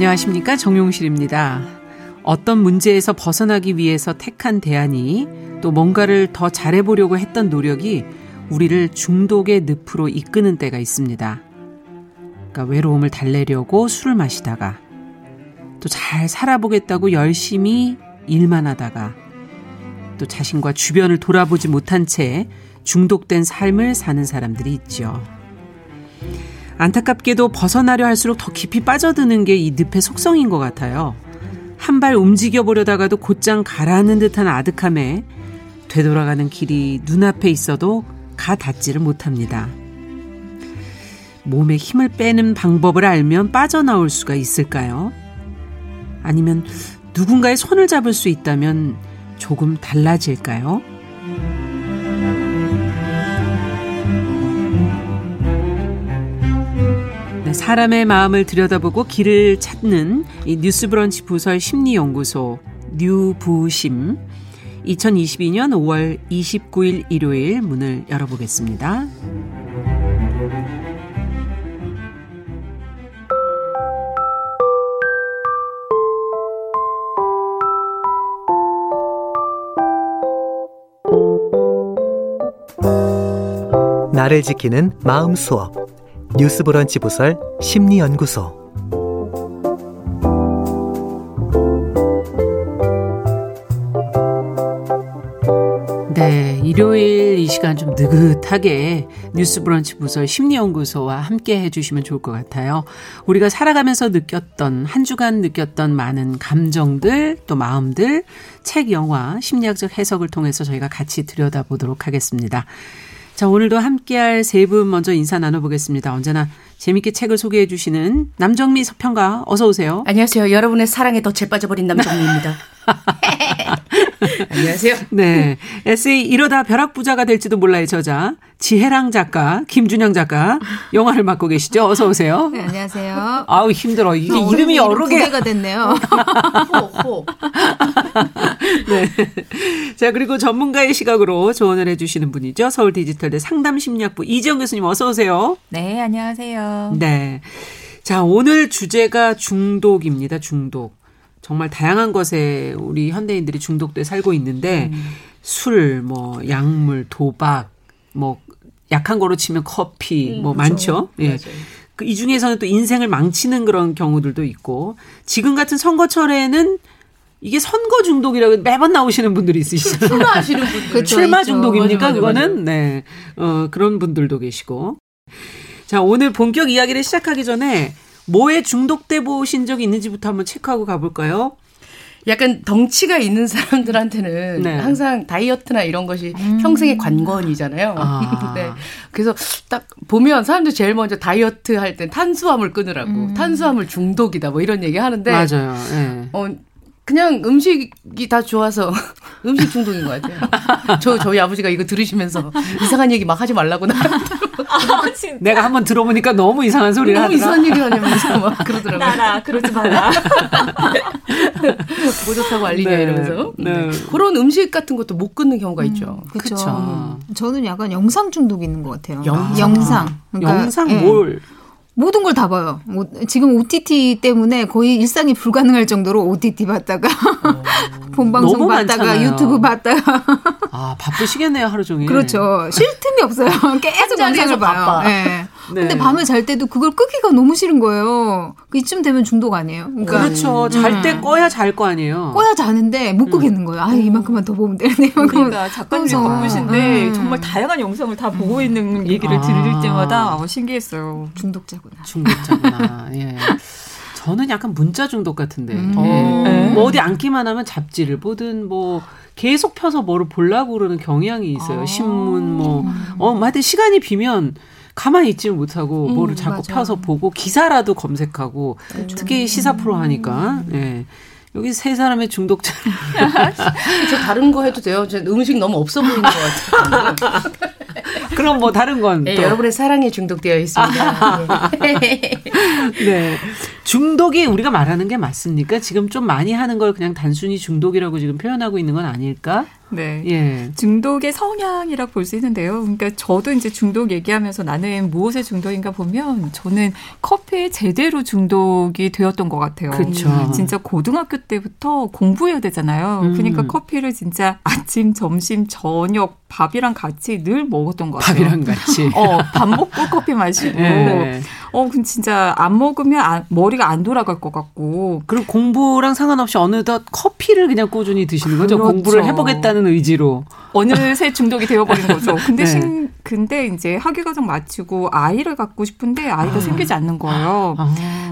안녕하십니까, 정용실입니다. 어떤 문제에서 벗어나기 위해서 택한 대안이, 또 뭔가를 더 잘해보려고 했던 노력이 우리를 중독의 늪으로 이끄는 때가 있습니다. 그러니까 외로움을 달래려고 술을 마시다가, 또 잘 살아보겠다고 열심히 일만 하다가, 또 자신과 주변을 돌아보지 못한 채 중독된 삶을 사는 사람들이 있죠. 안타깝게도 벗어나려 할수록 더 깊이 빠져드는 게 이 늪의 속성인 것 같아요. 한 발 움직여보려다가도 곧장 가라앉는 듯한 아득함에 되돌아가는 길이 눈앞에 있어도 가닿지를 못합니다. 몸에 힘을 빼는 방법을 알면 빠져나올 수가 있을까요? 아니면 누군가의 손을 잡을 수 있다면 조금 달라질까요? 사람의 마음을 들여다보고 길을 찾는 이 뉴스브런치 부설 심리연구소 뉴부심, 2022년 5월 29일 일요일 문을 열어보겠습니다. 나를 지키는 마음 수업, 뉴스브런치 부설 심리연구소. 네, 일요일 이 시간 좀 느긋하게 뉴스브런치 부설 심리연구소와 함께 해주시면 좋을 것 같아요. 우리가 살아가면서 느꼈던, 한 주간 느꼈던 많은 감정들, 또 마음들, 책, 영화, 심리학적 해석을 통해서 저희가 같이 들여다보도록 하겠습니다. 자, 오늘도 함께할 세 분 먼저 인사 나눠보겠습니다. 언제나 재미있게 책을 소개해 주시는 남정미 서평가, 어서 오세요. 안녕하세요. 여러분의 사랑에 더 재빠져버린 남정미입니다. 안녕하세요. 네, 에세이 이러다 벼락부자가 될지도 몰라의 저자 지혜랑 작가, 김준영 작가 영화를 맡고 계시죠. 어서 오세요. 네, 안녕하세요. 아우 힘들어. 이게 이름이 여러 개가 됐네요. 호. 네. 자, 그리고 전문가의 시각으로 조언을 해주시는 분이죠. 서울 디지털대 상담심리학부 이재용 교수님, 어서 오세요. 네, 안녕하세요. 네. 자, 오늘 주제가 중독입니다. 중독. 정말 다양한 것에 우리 현대인들이 중독돼 살고 있는데, 술, 뭐 약물, 도박, 뭐 약한 거로 치면 커피, 뭐 많죠. 그렇죠. 예. 그 이 중에서는 또 인생을 망치는 그런 경우들도 있고, 지금 같은 선거철에는 이게 선거 중독이라고 매번 나오시는 분들이 있으시죠. 출마하시는 분들. 출마 중독입니까? 맞아. 그거는 네, 그런 분들도 계시고. 자, 오늘 본격 이야기를 시작하기 전에 뭐에 중독돼 보신 적이 있는지부터 한번 체크하고 가볼까요? 약간 덩치가 있는 사람들한테는 네. 항상 다이어트나 이런 것이 평생의 관건이잖아요. 아. 네. 그래서 딱 보면 사람들이 제일 먼저 다이어트 할 땐 탄수화물 끊으라고, 탄수화물 중독이다 뭐 이런 얘기 하는데. 맞아요. 네. 그냥 음식이 다 좋아서 음식 중독인 것 같아요. 저희 아버지가 이거 들으시면서 이상한 얘기 막 하지 말라고 나한테. 내가 한번 들어보니까 너무 이상한 소리를 하더라. 너무 이상한 얘기 하냐면서 막 그러더라고요. 나라 그러지 마라. 뭐 좋다고 알리냐 네, 이러면서. 네. 그런 음식 같은 것도 못 끊는 경우가 있죠. 그렇죠. 저는 약간 영상 중독이 있는 것 같아요. 영상. 그러니까, 영상 뭘. 예. 모든 걸 다 봐요. 뭐 지금 OTT 때문에 거의 일상이 불가능할 정도로 OTT 봤다가 본방송 봤다가 많잖아요. 유튜브 봤다가. 아, 바쁘시겠네요, 하루 종일. 그렇죠. 쉴 틈이 없어요. 계속 영상을 봐요. 네. 네. 근데 밤에 잘 때도 그걸 끄기가 너무 싫은 거예요. 이쯤 되면 중독 아니에요? 그러니까 그렇죠. 잘 때 꺼야 잘 거 아니에요. 꺼야 자는데 못 끄겠는 거예요. 아, 이만큼만 더 보면 되는데. 그러니까 작가님이 바쁘신데 정말 다양한 영상을 다 보고 있는 얘기를 들을 때마다 신기했어요. 중독자구나. 예. 저는 약간 문자 중독 같은데. 뭐 어디 앉기만 하면 잡지를 보든 뭐 계속 펴서 뭐를 보려고 그러는 경향이 있어요. 신문 뭐. 하여튼 시간이 비면 가만히 있지는 못하고 뭐를 자꾸 맞아. 펴서 보고 기사라도 검색하고 특히 시사 프로 하니까. 예. 여기 세 사람의 중독자. 저 다른 거 해도 돼요? 저 음식 너무 없어 보이는 것 같아요. 그럼 뭐 다른 건 네, 또. 여러분의 사랑에 중독되어 있습니다. 네. 중독이 우리가 말하는 게 맞습니까? 지금 좀 많이 하는 걸 그냥 단순히 중독이라고 지금 표현하고 있는 건 아닐까? 네. 예. 중독의 성향이라고 볼 수 있는데요. 그러니까 저도 이제 중독 얘기하면서 나는 무엇의 중독인가 보면 저는 커피에 제대로 중독이 되었던 것 같아요. 그렇죠. 진짜 고등학교 때부터 공부해야 되잖아요. 그러니까 커피를 진짜 아침, 점심, 저녁, 밥이랑 같이 늘 먹었던 것 같아요. 밥이랑 같이. 밥 먹고 커피 마시고. 네. 그럼 진짜 안 먹으면 머리가 안 돌아갈 것 같고. 그리고 공부랑 상관없이 어느덧 커피를 그냥 꾸준히 드시는 거죠. 그렇죠. 공부를 해보겠다는 의지로. 어느새 중독이 되어버린 거죠. 근데 근데 이제 학위 과정 마치고 아이를 갖고 싶은데 아이가 생기지 않는 거예요.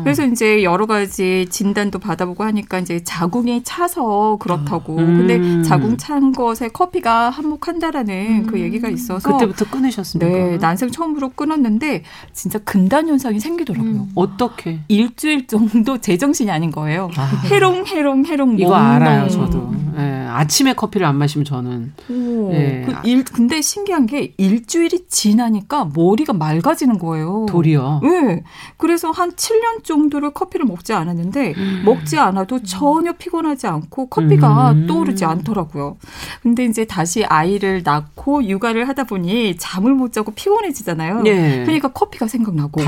그래서 이제 여러 가지 진단도 받아보고 하니까 이제 자궁이 차서 그렇다고. 근데 자궁 찬 것에 커피가 한몫한다라는 그 얘기가 있어서 그때부터 끊으셨습니까? 네, 난생 처음으로 끊었는데 진짜 금단 현상이 생기더라고요. 어떻게? 일주일 정도 제정신이 아닌 거예요. 해롱해롱해롱 이거 알아요, 저도. 네, 아침에 커피를 안 마시면 저는. 네. 근데 신기한 게 일주일이 지나니까 머리가 맑아지는 거예요. 도리어. 네. 그래서 한 7년 정도를 커피를 먹지 않았는데 먹지 않아도 전혀 피곤하지 않고 커피가 떠오르지 않더라고요. 근데 이제 다시 아이를 낳고 육아를 하다 보니 잠을 못 자고 피곤해지잖아요. 네. 그러니까 커피가 생각나고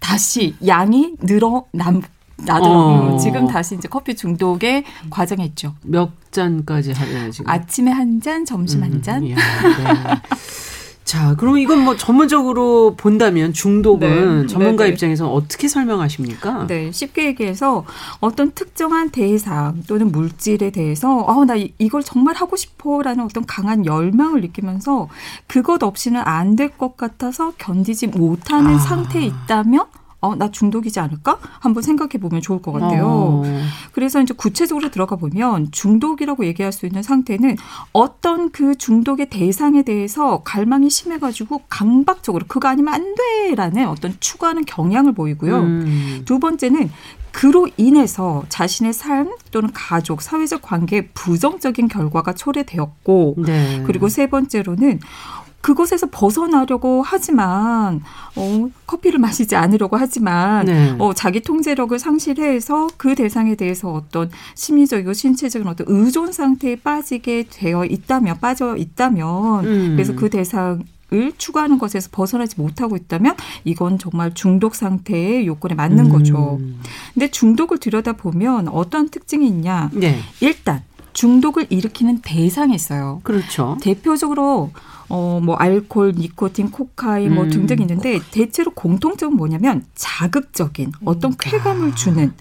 다시 양이 늘어나더라고요. 지금 다시 이제 커피 중독에 과정했죠. 몇 잔까지 하려요 지금? 아침에 한 잔, 점심 한 잔. 이야, 네. 자, 그럼 이건 뭐 전문적으로 본다면 중독은 네, 전문가 네네. 입장에서 어떻게 설명하십니까? 네, 쉽게 얘기해서 어떤 특정한 대상 또는 물질에 대해서 나 이걸 정말 하고 싶어라는 어떤 강한 열망을 느끼면서 그것 없이는 안 될 것 같아서 견디지 못하는 상태에 있다면 나 중독이지 않을까? 한번 생각해 보면 좋을 것 같아요. 그래서 이제 구체적으로 들어가 보면 중독이라고 얘기할 수 있는 상태는 어떤 그 중독의 대상에 대해서 갈망이 심해가지고 강박적으로 그거 아니면 안 돼라는 어떤 추구하는 경향을 보이고요. 두 번째는 그로 인해서 자신의 삶 또는 가족, 사회적 관계에 부정적인 결과가 초래되었고 네. 그리고 세 번째로는 그곳에서 벗어나려고 하지만 커피를 마시지 않으려고 하지만 자기 통제력을 상실해서 그 대상에 대해서 어떤 심리적이고 신체적인 어떤 의존 상태에 빠져 있다면 그래서 그 대상 을 추구하는 것에서 벗어나지 못하고 있다면 이건 정말 중독 상태의 요건에 맞는 거죠. 근데 중독을 들여다보면 어떤 특징이 있냐. 네. 일단 중독을 일으키는 대상이 있어요. 그렇죠. 대표적으로 알코올, 니코틴, 코카인 등등 있는데 대체로 공통점은 뭐냐면 자극적인 어떤 쾌감을 주는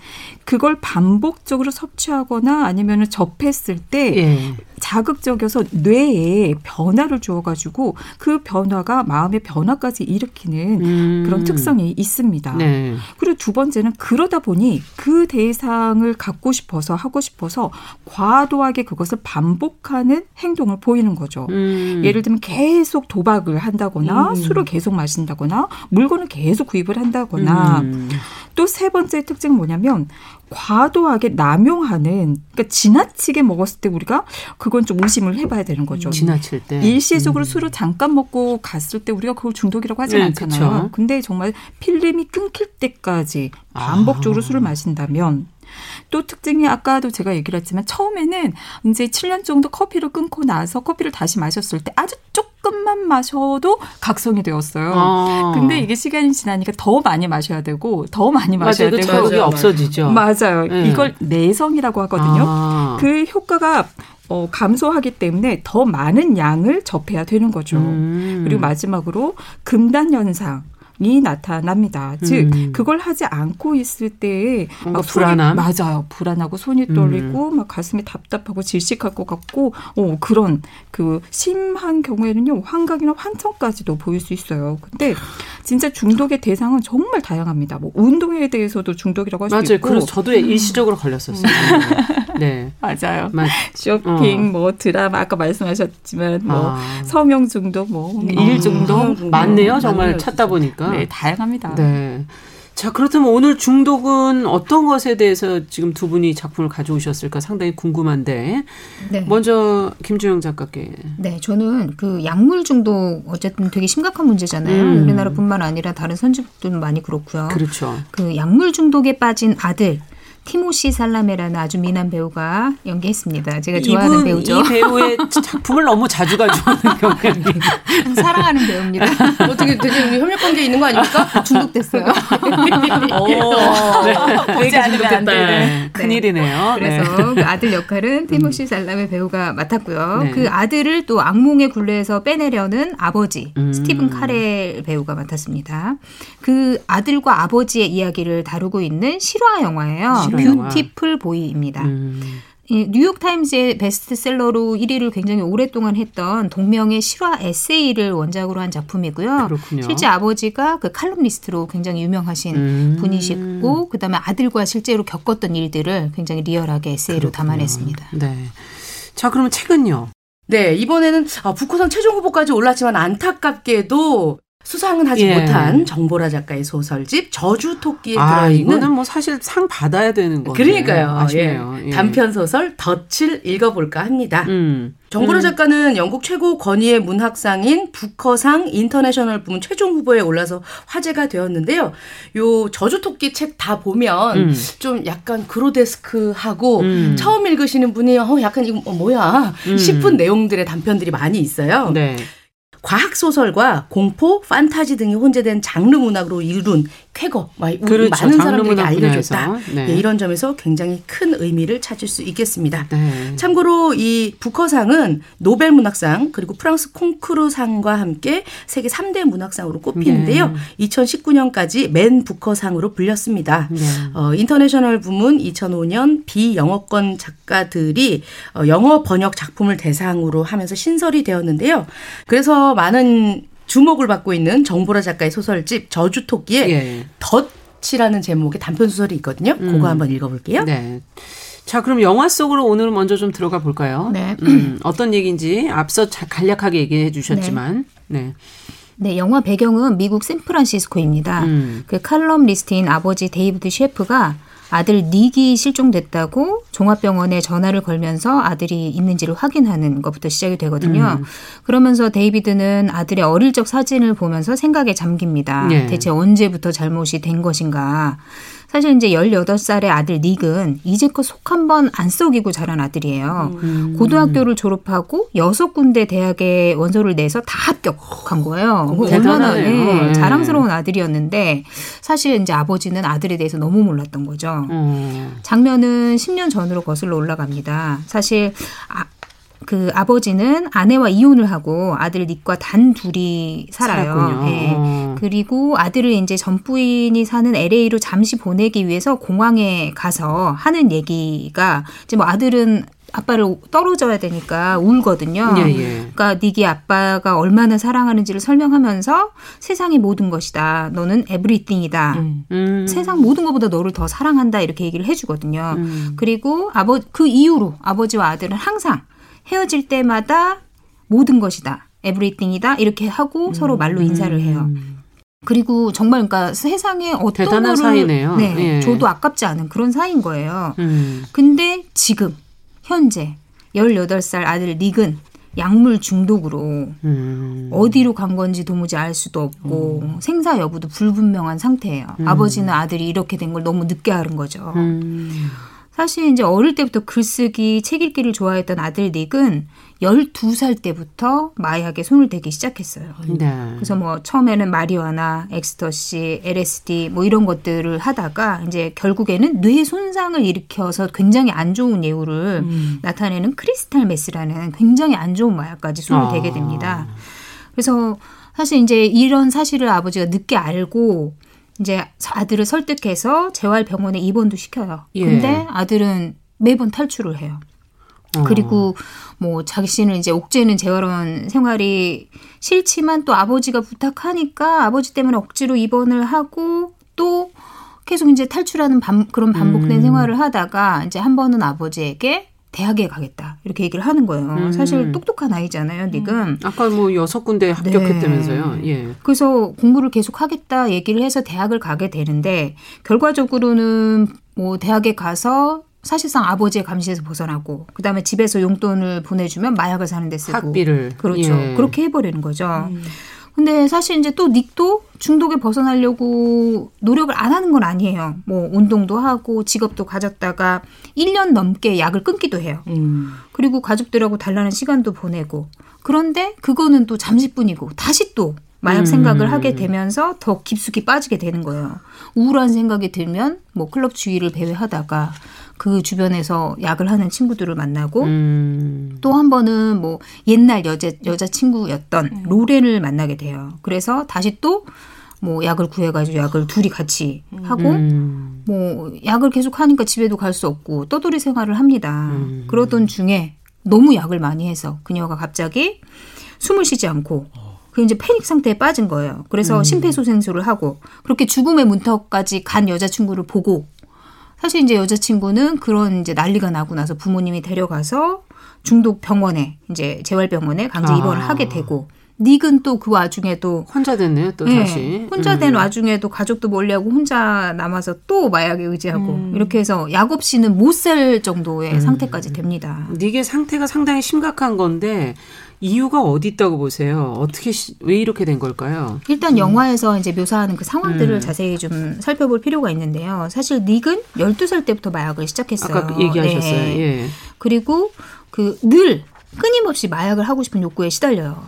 그걸 반복적으로 섭취하거나 아니면은 접했을 때 자극적이어서 뇌에 변화를 주어가지고 그 변화가 마음의 변화까지 일으키는 그런 특성이 있습니다. 네. 그리고 두 번째는 그러다 보니 그 대상을 갖고 싶어서 하고 싶어서 과도하게 그것을 반복하는 행동을 보이는 거죠. 예를 들면 계속 도박을 한다거나 술을 계속 마신다거나 물건을 계속 구입을 한다거나 또 세 번째 특징은 뭐냐면 과도하게 남용하는 그러니까 지나치게 먹었을 때 우리가 그건 좀 의심을 해봐야 되는 거죠. 지나칠 때. 일시적으로 술을 잠깐 먹고 갔을 때 우리가 그걸 중독이라고 하진 않잖아요. 그쵸. 근데 정말 필름이 끊길 때까지 반복적으로 술을 마신다면 또 특징이 아까도 제가 얘기를 했지만 처음에는 이제 7년 정도 커피를 끊고 나서 커피를 다시 마셨을 때 아주 조금만 마셔도 각성이 되었어요. 근데 이게 시간이 지나니까 더 많이 마셔야 되고 더 많이 마셔야 되고 자극이 없어지죠. 맞아요. 네. 이걸 내성이라고 하거든요. 그 효과가 감소하기 때문에 더 많은 양을 접해야 되는 거죠. 그리고 마지막으로 금단 현상. 이 나타납니다. 즉 그걸 하지 않고 있을 때에 막 불안함, 맞아요. 불안하고 손이 떨리고 막 가슴이 답답하고 질식할 것 같고 그런 그 심한 경우에는요 환각이나 환청까지도 보일 수 있어요. 근데 진짜 중독의 대상은 정말 다양합니다. 뭐 운동에 대해서도 중독이라고 할 수 있고, 맞아요. 저도 일시적으로 걸렸었어요. 네, 맞아요. 쇼핑, 뭐 드라마 아까 말씀하셨지만 뭐 서명 중독, 뭐 일 중독, 맞네요. 정말 찾다 보니까. 네, 다양합니다. 네. 자, 그렇다면 오늘 중독은 어떤 것에 대해서 지금 두 분이 작품을 가져오셨을까 상당히 궁금한데 네. 먼저 김준영 작가께. 네, 저는 그 약물 중독 어쨌든 되게 심각한 문제잖아요. 우리나라뿐만 아니라 다른 선진국들도 많이 그렇고요. 그렇죠. 그 약물 중독에 빠진 아들. 티모시 살라메라는 아주 미남 배우가 연기했습니다. 제가 좋아하는 배우죠. 이 배우의 작품을 너무 자주 가져오는 경향이. 사랑하는 배우입니다. 어떻게 되게 협력관계에 있는 거 아닙니까? 중독됐어요. 되게 중독됐다. 네. 큰일이네요. 그래서 그 아들 역할은 티모시 살라메 배우가 맡았고요. 네. 그 아들을 또 악몽의 굴레에서 빼내려는 아버지 스티븐 카렐 배우가 맡았습니다. 그 아들과 아버지의 이야기를 다루고 있는 실화 영화예요. 뷰티풀 보이입니다. 뉴욕타임즈의 베스트셀러로 1위를 굉장히 오랫동안 했던 동명의 실화 에세이를 원작으로 한 작품이고요. 그렇군요. 실제 아버지가 그 칼럼니스트로 굉장히 유명하신 분이시고 그다음에 아들과 실제로 겪었던 일들을 굉장히 리얼하게 에세이로 그렇군요. 담아냈습니다. 네. 자, 그러면 책은요? 네. 이번에는 부커상 최종 후보까지 올랐지만 안타깝게도 수상은 하지 예. 못한 정보라 작가의 소설집 저주토끼에 들어있는 이거는 뭐 사실 상 받아야 되는 거예요. 그러니까요. 아쉽네요. 예. 예. 단편 소설 덫을 읽어볼까 합니다. 정보라 작가는 영국 최고 권위의 문학상인 부커상 인터내셔널 부문 최종 후보에 올라서 화제가 되었는데요. 요 저주토끼 책 다 보면 좀 약간 그로데스크하고 처음 읽으시는 분이 약간 이거 뭐야 싶은 내용들의 단편들이 많이 있어요. 네. 과학소설과 공포, 판타지 등이 혼재된 장르 문학으로 이룬 쾌거, 그렇죠. 많은 사람들에게 알려졌다. 네. 네, 이런 점에서 굉장히 큰 의미를 찾을 수 있겠습니다. 네. 참고로 이 부커상은 노벨 문학상 그리고 프랑스 콩쿠르상과 함께 세계 3대 문학상으로 꼽히는데요. 네. 2019년까지 맨 부커상으로 불렸습니다. 네. 인터내셔널 부문 2005년 비영어권 작가들이 영어 번역 작품을 대상으로 하면서 신설이 되었는데요. 그래서 많은 주목을 받고 있는 정보라 작가의 소설집 저주토끼에 예. 덫이라는 제목의 단편 소설이 있거든요. 그거 한번 읽어볼게요. 네. 자, 그럼 영화 속으로 오늘 먼저 좀 들어가 볼까요? 네. 어떤 얘기인지 앞서 간략하게 얘기해 주셨지만 네. 네, 영화 배경은 미국 샌프란시스코입니다. 그 칼럼니스트인 아버지 데이비드 셰프가 아들 닉이 실종됐다고 종합병원에 전화를 걸면서 아들이 있는지를 확인하는 것부터 시작이 되거든요. 그러면서 데이비드는 아들의 어릴 적 사진을 보면서 생각에 잠깁니다. 네. 대체 언제부터 잘못이 된 것인가. 사실 이제 18살의 아들 닉은 이제껏 속 한 번 안 썩이고 자란 아들이에요. 고등학교를 졸업하고 6군데 대학에 원서를 내서 다 합격한 거예요. 얼마나 네, 자랑스러운 아들이었는데 사실 이제 아버지는 아들에 대해서 너무 몰랐던 거죠. 장면은 10년 전으로 거슬러 올라갑니다. 사실 그 아버지는 아내와 이혼을 하고 아들 닉과 단 둘이 살아요. 네. 그리고 아들을 이제 전 부인이 사는 LA로 잠시 보내기 위해서 공항에 가서 하는 얘기가 이제 뭐 아들은 아빠를 떨어져야 되니까 울거든요. 예, 예. 그러니까 닉이 아빠가 얼마나 사랑하는지를 설명하면서 세상이 모든 것이다. 너는 everything이다. 세상 모든 것보다 너를 더 사랑한다. 이렇게 얘기를 해주거든요. 그리고 그 이후로 아버지와 아들은 항상 헤어질 때마다 모든 것이다. everything이다. 이렇게 하고 서로 말로 인사를 해요. 그리고 정말 그러니까 세상에 어떤 대단한 사이네요. 네, 예. 저도 아깝지 않은 그런 사이인 거예요. 근데 지금 현재 18살 아들 닉은 약물 중독으로 어디로 간 건지 도무지 알 수도 없고 생사 여부도 불분명한 상태예요. 아버지는 아들이 이렇게 된 걸 너무 늦게 알은 거죠. 사실 이제 어릴 때부터 글쓰기, 책 읽기를 좋아했던 아들 닉은 12살 때부터 마약에 손을 대기 시작했어요. 네. 그래서 뭐 처음에는 마리화나, 엑스터시, LSD 뭐 이런 것들을 하다가 이제 결국에는 뇌 손상을 일으켜서 굉장히 안 좋은 예후를 나타내는 크리스탈 메스라는 굉장히 안 좋은 마약까지 손을 대게 됩니다. 그래서 사실 이제 이런 사실을 아버지가 늦게 알고 이제 아들을 설득해서 재활병원에 입원도 시켜요. 근데 예. 아들은 매번 탈출을 해요. 그리고 뭐 자신을 이제 옥죄는 재활원 생활이 싫지만 또 아버지가 부탁하니까 아버지 때문에 억지로 입원을 하고 또 계속 이제 탈출하는 그런 반복된 생활을 하다가 이제 한 번은 아버지에게 대학에 가겠다 이렇게 얘기를 하는 거예요. 사실 똑똑한 아이잖아요. 지금 아까 뭐 6군데 합격했다면서요. 네. 예. 그래서 공부를 계속 하겠다 얘기를 해서 대학을 가게 되는데 결과적으로는 뭐 대학에 가서 사실상 아버지의 감시에서 벗어나고 그다음에 집에서 용돈을 보내주면 마약을 사는 데 쓰고 학비를. 그렇죠. 예. 그렇게 해버리는 거죠. 근데 사실 이제 또 닉도 중독에 벗어나려고 노력을 안 하는 건 아니에요. 뭐 운동도 하고 직업도 가졌다가 1년 넘게 약을 끊기도 해요. 그리고 가족들하고 달라는 시간도 보내고. 그런데 그거는 또 잠시뿐이고 다시 또 마약 생각을 하게 되면서 더 깊숙이 빠지게 되는 거예요. 우울한 생각이 들면 뭐 클럽 주위를 배회하다가 그 주변에서 약을 하는 친구들을 만나고 또 한 번은 뭐 옛날 여자친구였던 로렌을 만나게 돼요. 그래서 다시 또 뭐 약을 구해가지고 약을 둘이 같이 하고 뭐 약을 계속 하니까 집에도 갈 수 없고 떠돌이 생활을 합니다. 그러던 중에 너무 약을 많이 해서 그녀가 갑자기 숨을 쉬지 않고 그 이제 패닉 상태에 빠진 거예요. 그래서 심폐소생술을 하고 그렇게 죽음의 문턱까지 간 여자친구를 보고 사실 이제 여자친구는 그런 이제 난리가 나고 나서 부모님이 데려가서 중독 병원에 이제 재활병원에 강제 입원을 하게 되고 닉은 또 그 와중에도 혼자 됐네요. 또 네, 다시 혼자 된 와중에도 가족도 멀리하고 혼자 남아서 또 마약에 의지하고 이렇게 해서 약 없이는 못 살 정도의 상태까지 됩니다. 닉의 상태가 상당히 심각한 건데 이유가 어디 있다고 보세요? 어떻게 왜 이렇게 된 걸까요? 일단 영화에서 이제 묘사하는 그 상황들을 자세히 좀 살펴볼 필요가 있는데요. 사실 닉은 12살 때부터 마약을 시작했어요. 아까 얘기하셨어요. 네. 예. 그리고 그 늘 끊임없이 마약을 하고 싶은 욕구에 시달려요.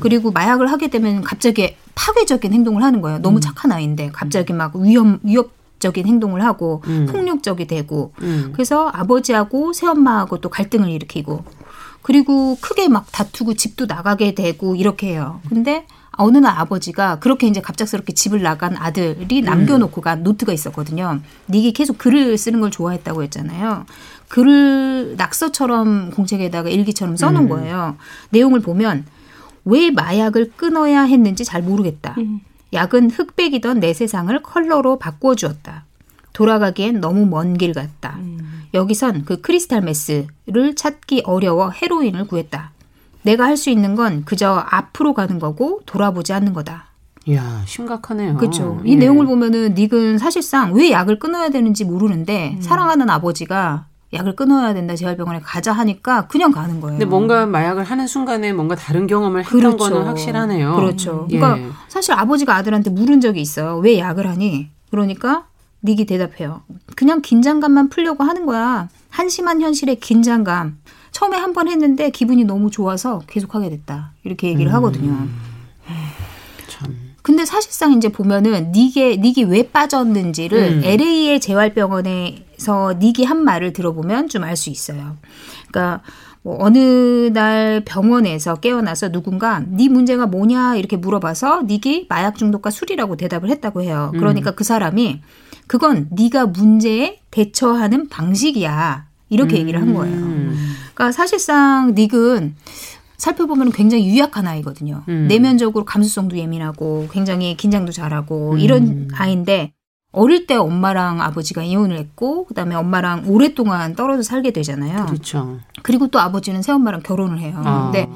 그리고 마약을 하게 되면 갑자기 파괴적인 행동을 하는 거예요. 너무 착한 아이인데 갑자기 막 위협적인 행동을 하고 폭력적이 되고 그래서 아버지하고 새엄마하고 또 갈등을 일으키고 그리고 크게 막 다투고 집도 나가게 되고 이렇게 해요. 근데 어느 날 아버지가 그렇게 이제 갑작스럽게 집을 나간 아들이 남겨놓고 간 노트가 있었거든요. 닉이 계속 글을 쓰는 걸 좋아했다고 했잖아요. 글을 낙서처럼 공책에다가 일기처럼 써놓은 거예요. 내용을 보면 왜 마약을 끊어야 했는지 잘 모르겠다. 약은 흑백이던 내 세상을 컬러로 바꿔주었다. 돌아가기엔 너무 먼 길 같다. 여기선 그 크리스탈 메스를 찾기 어려워 헤로인을 구했다. 내가 할 수 있는 건 그저 앞으로 가는 거고 돌아보지 않는 거다. 이야, 심각하네요. 그렇죠. 이 예. 내용을 보면은 닉은 사실상 왜 약을 끊어야 되는지 모르는데 사랑하는 아버지가 약을 끊어야 된다. 재활병원에 가자 하니까 그냥 가는 거예요. 근데 뭔가 마약을 하는 순간에 뭔가 다른 경험을 했던 거는 확실하네요. 그렇죠. 그러니까 예. 사실 아버지가 아들한테 물은 적이 있어요. 왜 약을 하니? 그러니까 닉이 대답해요. 그냥 긴장감만 풀려고 하는 거야. 한심한 현실의 긴장감. 처음에 한 번 했는데 기분이 너무 좋아서 계속하게 됐다. 이렇게 얘기를 하거든요. 참. 근데 사실상 이제 보면은 닉이 왜 빠졌는지를 LA의 재활병원에서 닉이 한 말을 들어보면 좀 알 수 있어요. 그러니까 뭐 어느 날 병원에서 깨어나서 누군가 네 문제가 뭐냐 이렇게 물어봐서 닉이 마약 중독과 술이라고 대답을 했다고 해요. 그러니까 그 사람이 그건 네가 문제에 대처하는 방식이야. 이렇게 얘기를 한 거예요. 그러니까 사실상 닉은 살펴보면 굉장히 유약한 아이거든요. 내면적으로 감수성도 예민하고 굉장히 긴장도 잘하고 이런 아이인데 어릴 때 엄마랑 아버지가 이혼을 했고 그다음에 엄마랑 오랫동안 떨어져 살게 되잖아요. 그렇죠. 그리고 또 아버지는 새엄마랑 결혼을 해요. 근데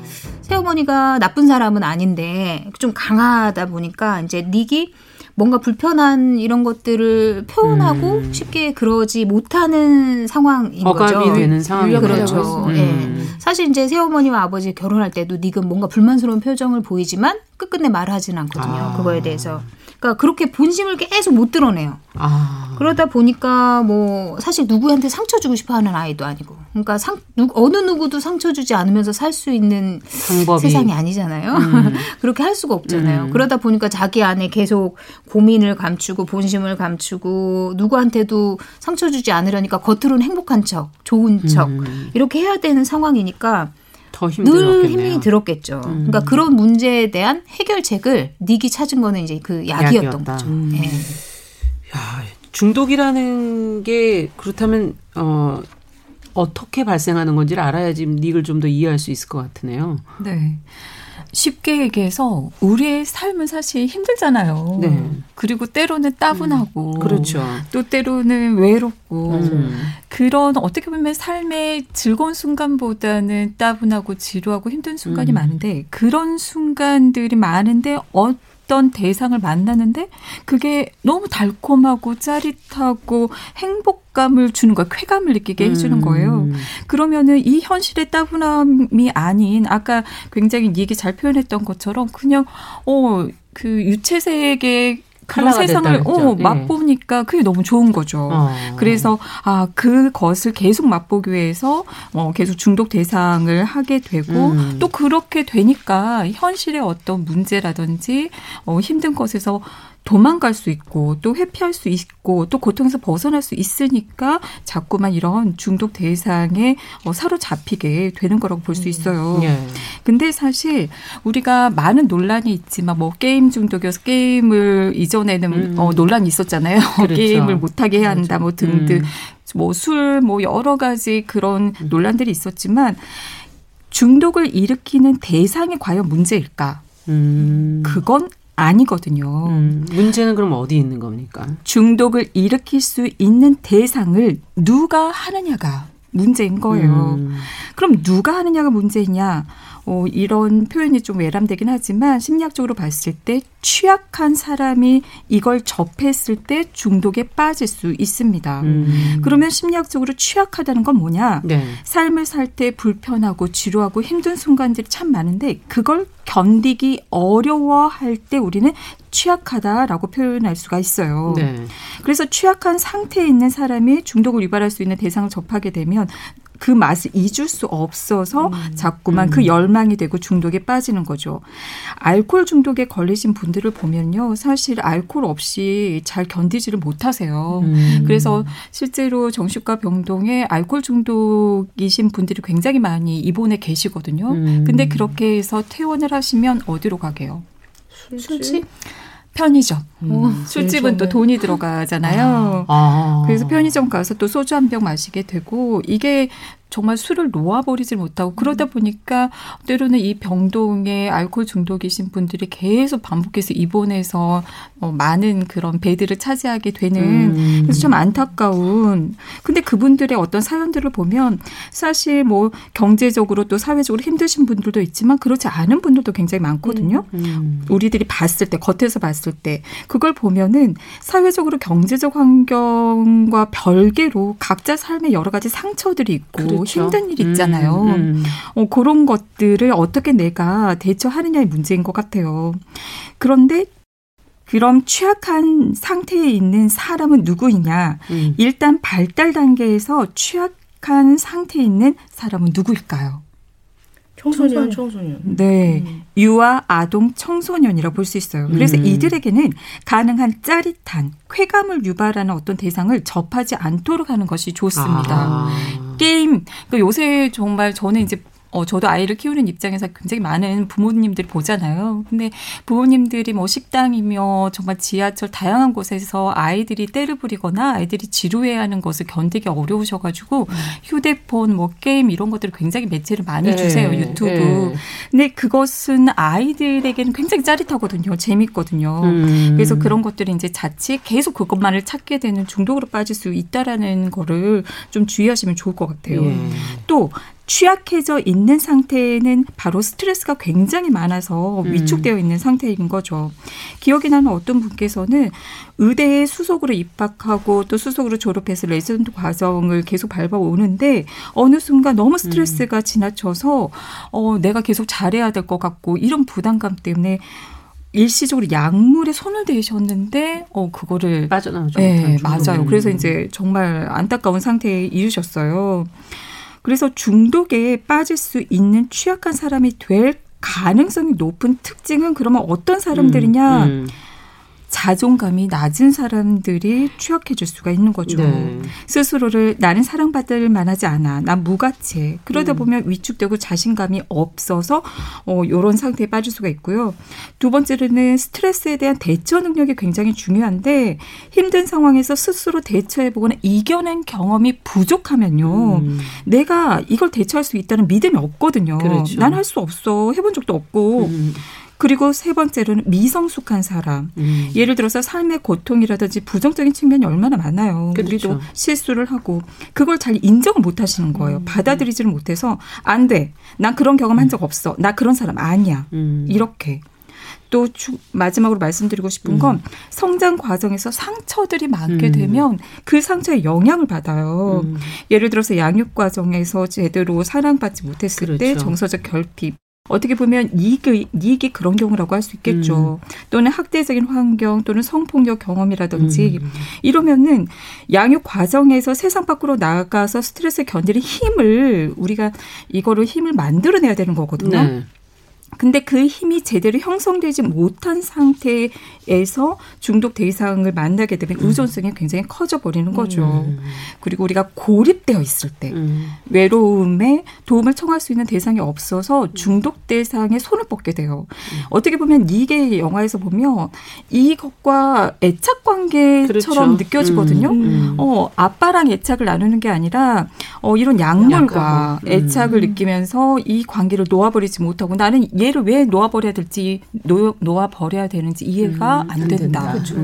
새어머니가 나쁜 사람은 아닌데 좀 강하다 보니까 이제 닉이 뭔가 불편한 이런 것들을 표현하고 쉽게 그러지 못하는 상황인 거죠. 억압이 되는 상황이죠. 그렇죠. 네. 사실 이제 새어머니와 아버지 결혼할 때도 닉은 뭔가 불만스러운 표정을 보이지만 끝끝내 말하지는 않거든요. 그거에 대해서. 그러니까 그렇게 본심을 계속 못 드러내요. 그러다 보니까 뭐 사실 누구한테 상처 주고 싶어하는 아이도 아니고, 그러니까 어느 누구도 상처 주지 않으면서 살 수 있는 방법이. 세상이 아니잖아요. 그렇게 할 수가 없잖아요. 그러다 보니까 자기 안에 계속 고민을 감추고 본심을 감추고 누구한테도 상처 주지 않으려니까 겉으로는 행복한 척, 좋은 척 이렇게 해야 되는 상황이니까. 더 늘 힘이 들었겠죠. 그러니까 그런 문제에 대한 해결책을 닉이 찾은 거는 이제 그 약이었던 거죠. 네. 야, 중독이라는 게 그렇다면 어떻게 발생하는 건지를 알아야지 닉을 좀 더 이해할 수 있을 것 같으네요. 네. 쉽게 얘기해서 우리의 삶은 사실 힘들잖아요. 네. 그리고 때로는 따분하고 그렇죠. 또 때로는 외롭고 그런 어떻게 보면 삶의 즐거운 순간보다는 따분하고 지루하고 힘든 순간이 많은데 그런 순간들이 많은데 어떤 대상을 만나는데 그게 너무 달콤하고 짜릿하고 행복감을 주는 거예요. 쾌감을 느끼게 해주는 거예요. 그러면은 이 현실의 따분함이 아닌 아까 굉장히 얘기 잘 표현했던 것처럼 그냥 그 유채색의 그런 세상을 맛보니까 그게 너무 좋은 거죠. 그래서 그것을 계속 맛보기 위해서 계속 중독 대상을 하게 되고 또 그렇게 되니까 현실의 어떤 문제라든지 힘든 것에서 도망갈 수 있고 또 회피할 수 있고 또 고통에서 벗어날 수 있으니까 자꾸만 이런 중독 대상에 사로잡히게 되는 거라고 볼 수 있어요. 근데 사실 우리가 많은 논란이 있지만 게임 중독이어서 게임을 이전에는 논란이 있었잖아요. 그렇죠. 게임을 못하게 해야 한다 등등 술 여러 가지 그런 논란들이 있었지만 중독을 일으키는 대상이 과연 문제일까? 그건 아니거든요. 문제는 그럼 어디에 있는 겁니까? 중독을 일으킬 수 있는 대상을 누가 하느냐가 문제인 거예요. 그럼 누가 하느냐가 문제냐? 이런 표현이 좀 외람되긴 하지만 심리학적으로 봤을 때 취약한 사람이 이걸 접했을 때 중독에 빠질 수 있습니다. 그러면 심리학적으로 취약하다는 건 뭐냐? 네. 삶을 살 때 불편하고 지루하고 힘든 순간들이 참 많은데 그걸 견디기 어려워할 때 우리는 취약하다라고 표현할 수가 있어요. 네. 그래서 취약한 상태에 있는 사람이 중독을 유발할 수 있는 대상을 접하게 되면 그 맛을 잊을 수 없어서 자꾸만 그 열망이 되고 중독에 빠지는 거죠. 알코올 중독에 걸리신 분들을 보면요. 사실 알코올 없이 잘 견디지를 못하세요. 그래서 실제로 정신과 병동에 알코올 중독이신 분들이 굉장히 많이 입원해 계시거든요. 근데 그렇게 해서 퇴원을 하시면 어디로 가게요? 술집? 편의점. 술집은 또 돈이 들어가잖아요. 그래서 편의점 가서 또 소주 한 병 마시게 되고 이게 정말 술을 놓아버리질 못하고 그러다 보니까 때로는 이 병동에 알코올 중독이신 분들이 계속 반복해서 입원해서 많은 그런 베드를 차지하게 되는 그래서 참 안타까운. 근데 그분들의 어떤 사연들을 보면 사실 경제적으로 또 사회적으로 힘드신 분들도 있지만 그렇지 않은 분들도 굉장히 많거든요. 우리들이 봤을 때 겉에서 봤을 때 그걸 보면은 사회적으로 경제적 환경과 별개로 각자 삶에 여러 가지 상처들이 있고 그렇죠. 힘든 일 있잖아요. 그런 것들을 어떻게 내가 대처하느냐의 문제인 것 같아요. 그런데 그럼 취약한 상태에 있는 사람은 누구이냐? 일단 발달 단계에서 취약한 상태에 있는 사람은 누구일까요? 청소년. 네. 유아, 아동, 청소년이라고 볼 수 있어요. 그래서 이들에게는 가능한 짜릿한 쾌감을 유발하는 어떤 대상을 접하지 않도록 하는 것이 좋습니다. 게임, 그러니까 요새 정말 저는 이제 저도 아이를 키우는 입장에서 굉장히 많은 부모님들이 보잖아요. 근데 부모님들이 식당이며 정말 지하철 다양한 곳에서 아이들이 떼를 부리거나 아이들이 지루해하는 것을 견디기 어려우셔가지고 휴대폰, 게임 이런 것들을 굉장히 매체를 많이 주세요. 유튜브. 근데 그것은 아이들에게는 굉장히 짜릿하거든요. 재밌거든요. 그래서 그런 것들이 이제 자칫 계속 그것만을 찾게 되는 중독으로 빠질 수 있다라는 거를 좀 주의하시면 좋을 것 같아요. 또 취약해져 있는 상태는 바로 스트레스가 굉장히 많아서 위축되어 있는 상태인 거죠. 기억이 나는 어떤 분께서는 의대에 수석으로 입학하고 또 수석으로 졸업해서 레지던트 과정을 계속 밟아오는데 어느 순간 너무 스트레스가 지나쳐서 내가 계속 잘해야 될 것 같고 이런 부담감 때문에 일시적으로 약물에 손을 대셨는데 그거를 빠져나오죠. 네, 맞아요. 그래서 이제 정말 안타까운 상태에 이르셨어요. 그래서 중독에 빠질 수 있는 취약한 사람이 될 가능성이 높은 특징은 그러면 어떤 사람들이냐? 자존감이 낮은 사람들이 취약해질 수가 있는 거죠. 네. 스스로를 나는 사랑받을 만하지 않아. 난 무가치해. 그러다 보면 위축되고 자신감이 없어서 이런 상태에 빠질 수가 있고요. 두 번째로는 스트레스에 대한 대처 능력이 굉장히 중요한데 힘든 상황에서 스스로 대처해보거나 이겨낸 경험이 부족하면요. 내가 이걸 대처할 수 있다는 믿음이 없거든요. 그렇죠. 난 할 수 없어. 해본 적도 없고. 그리고 세 번째로는 미성숙한 사람. 예를 들어서 삶의 고통이라든지 부정적인 측면이 얼마나 많아요. 그렇죠. 우리도 실수를 하고 그걸 잘 인정을 못 하시는 거예요. 받아들이지를 못해서 안 돼. 난 그런 경험 한 적 없어. 나 그런 사람 아니야. 이렇게. 또 마지막으로 말씀드리고 싶은 건 성장 과정에서 상처들이 많게 되면 그 상처에 영향을 받아요. 예를 들어서 양육 과정에서 제대로 사랑받지 못했을 그렇죠. 때 정서적 결핍. 어떻게 보면 이익이 그런 경우라고 할 수 있겠죠. 또는 학대적인 환경 또는 성폭력 경험이라든지 이러면은 양육 과정에서 세상 밖으로 나가서 스트레스를 견디는 힘을 우리가 이거를 힘을 만들어내야 되는 거거든요. 네. 근데 그 힘이 제대로 형성되지 못한 상태에서 중독 대상을 만나게 되면 의존성이 굉장히 커져버리는 거죠. 그리고 우리가 고립되어 있을 때 외로움에 도움을 청할 수 있는 대상이 없어서 중독 대상에 손을 뻗게 돼요. 어떻게 보면 이게 영화에서 보면 이것과 애착관계처럼 그렇죠. 느껴지거든요. 아빠랑 애착을 나누는 게 아니라 이런 약물과 애착을 느끼면서 이 관계를 놓아버리지 못하고 나는 얘를 왜 놓아버려야 될지 놓아버려야 되는지 이해가 안 된다. 그렇죠.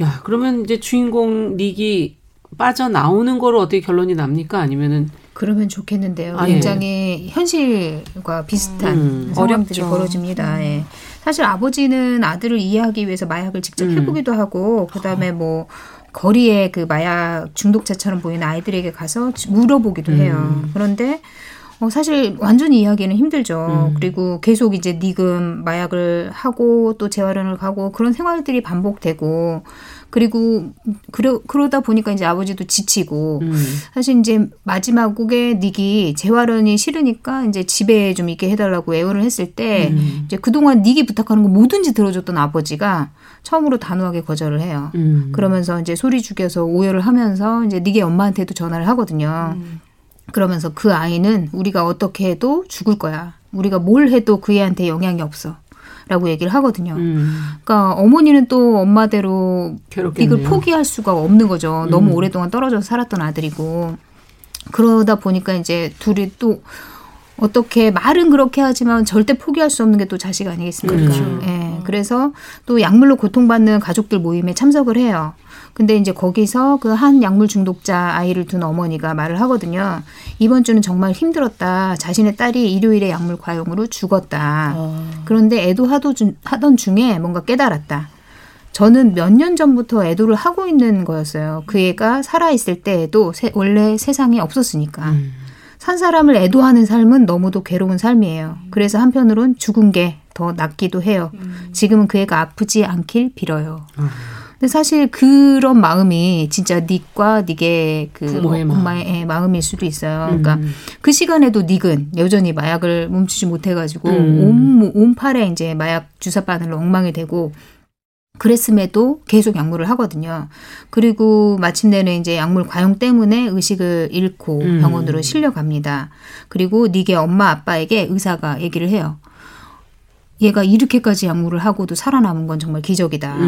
야, 그러면 이제 주인공 닉이 빠져나오는 거로 어떻게 결론이 납니까? 아니면은 그러면 좋겠는데요. 아, 굉장히 예. 현실과 비슷한 상황들이 벌어집니다. 예. 사실 아버지는 아들을 이해하기 위해서 마약을 직접 해보기도 하고 그다음에 뭐 거리에 그 마약 중독자처럼 보이는 아이들에게 가서 물어보기도 해요. 그런데 사실 완전히 이해하기는 힘들죠. 그리고 계속 이제 닉은 마약을 하고 또 재활원을 가고 그런 생활들이 반복되고 그리고 그러다 보니까 이제 아버지도 지치고 사실 이제 마지막에 닉이 재활원이 싫으니까 이제 집에 좀 있게 해달라고 애원을 했을 때 이제 그동안 닉이 부탁하는 거 뭐든지 들어줬던 아버지가 처음으로 단호하게 거절을 해요. 그러면서 이제 소리 죽여서 오열을 하면서 이제 닉의 엄마한테도 전화를 하거든요. 그러면서 그 아이는 우리가 어떻게 해도 죽을 거야. 우리가 뭘 해도 그 애한테 영향이 없어. 라고 얘기를 하거든요. 그러니까 어머니는 또 엄마대로 괴롭겠네요. 이걸 포기할 수가 없는 거죠. 너무 오랫동안 떨어져서 살았던 아들이고. 그러다 보니까 이제 둘이 또 어떻게 말은 그렇게 하지만 절대 포기할 수 없는 게 또 자식 아니겠습니까? 그렇죠. 예, 그래서 또 약물로 고통받는 가족들 모임에 참석을 해요. 근데 이제 거기서 그 한 약물 중독자 아이를 둔 어머니가 말을 하거든요. 이번 주는 정말 힘들었다. 자신의 딸이 일요일에 약물 과용으로 죽었다. 그런데 하던 중에 뭔가 깨달았다. 저는 몇 년 전부터 애도를 하고 있는 거였어요. 그 애가 살아있을 때에도 원래 세상에 없었으니까. 산 사람을 애도하는 삶은 너무도 괴로운 삶이에요. 그래서 한편으론 죽은 게 더 낫기도 해요. 지금은 그 애가 아프지 않길 빌어요. 근데 사실 그런 마음이 진짜 닉과 닉의 그 엄마의 마음일 수도 있어요. 그러니까 그 시간에도 닉은 여전히 마약을 멈추지 못해가지고 온 팔에 이제 마약 주사바늘로 엉망이 되고 그랬음에도 계속 약물을 하거든요. 그리고 마침내는 이제 약물 과용 때문에 의식을 잃고 병원으로 실려갑니다. 그리고 닉의 엄마 아빠에게 의사가 얘기를 해요. 얘가 이렇게까지 약물을 하고도 살아남은 건 정말 기적이다.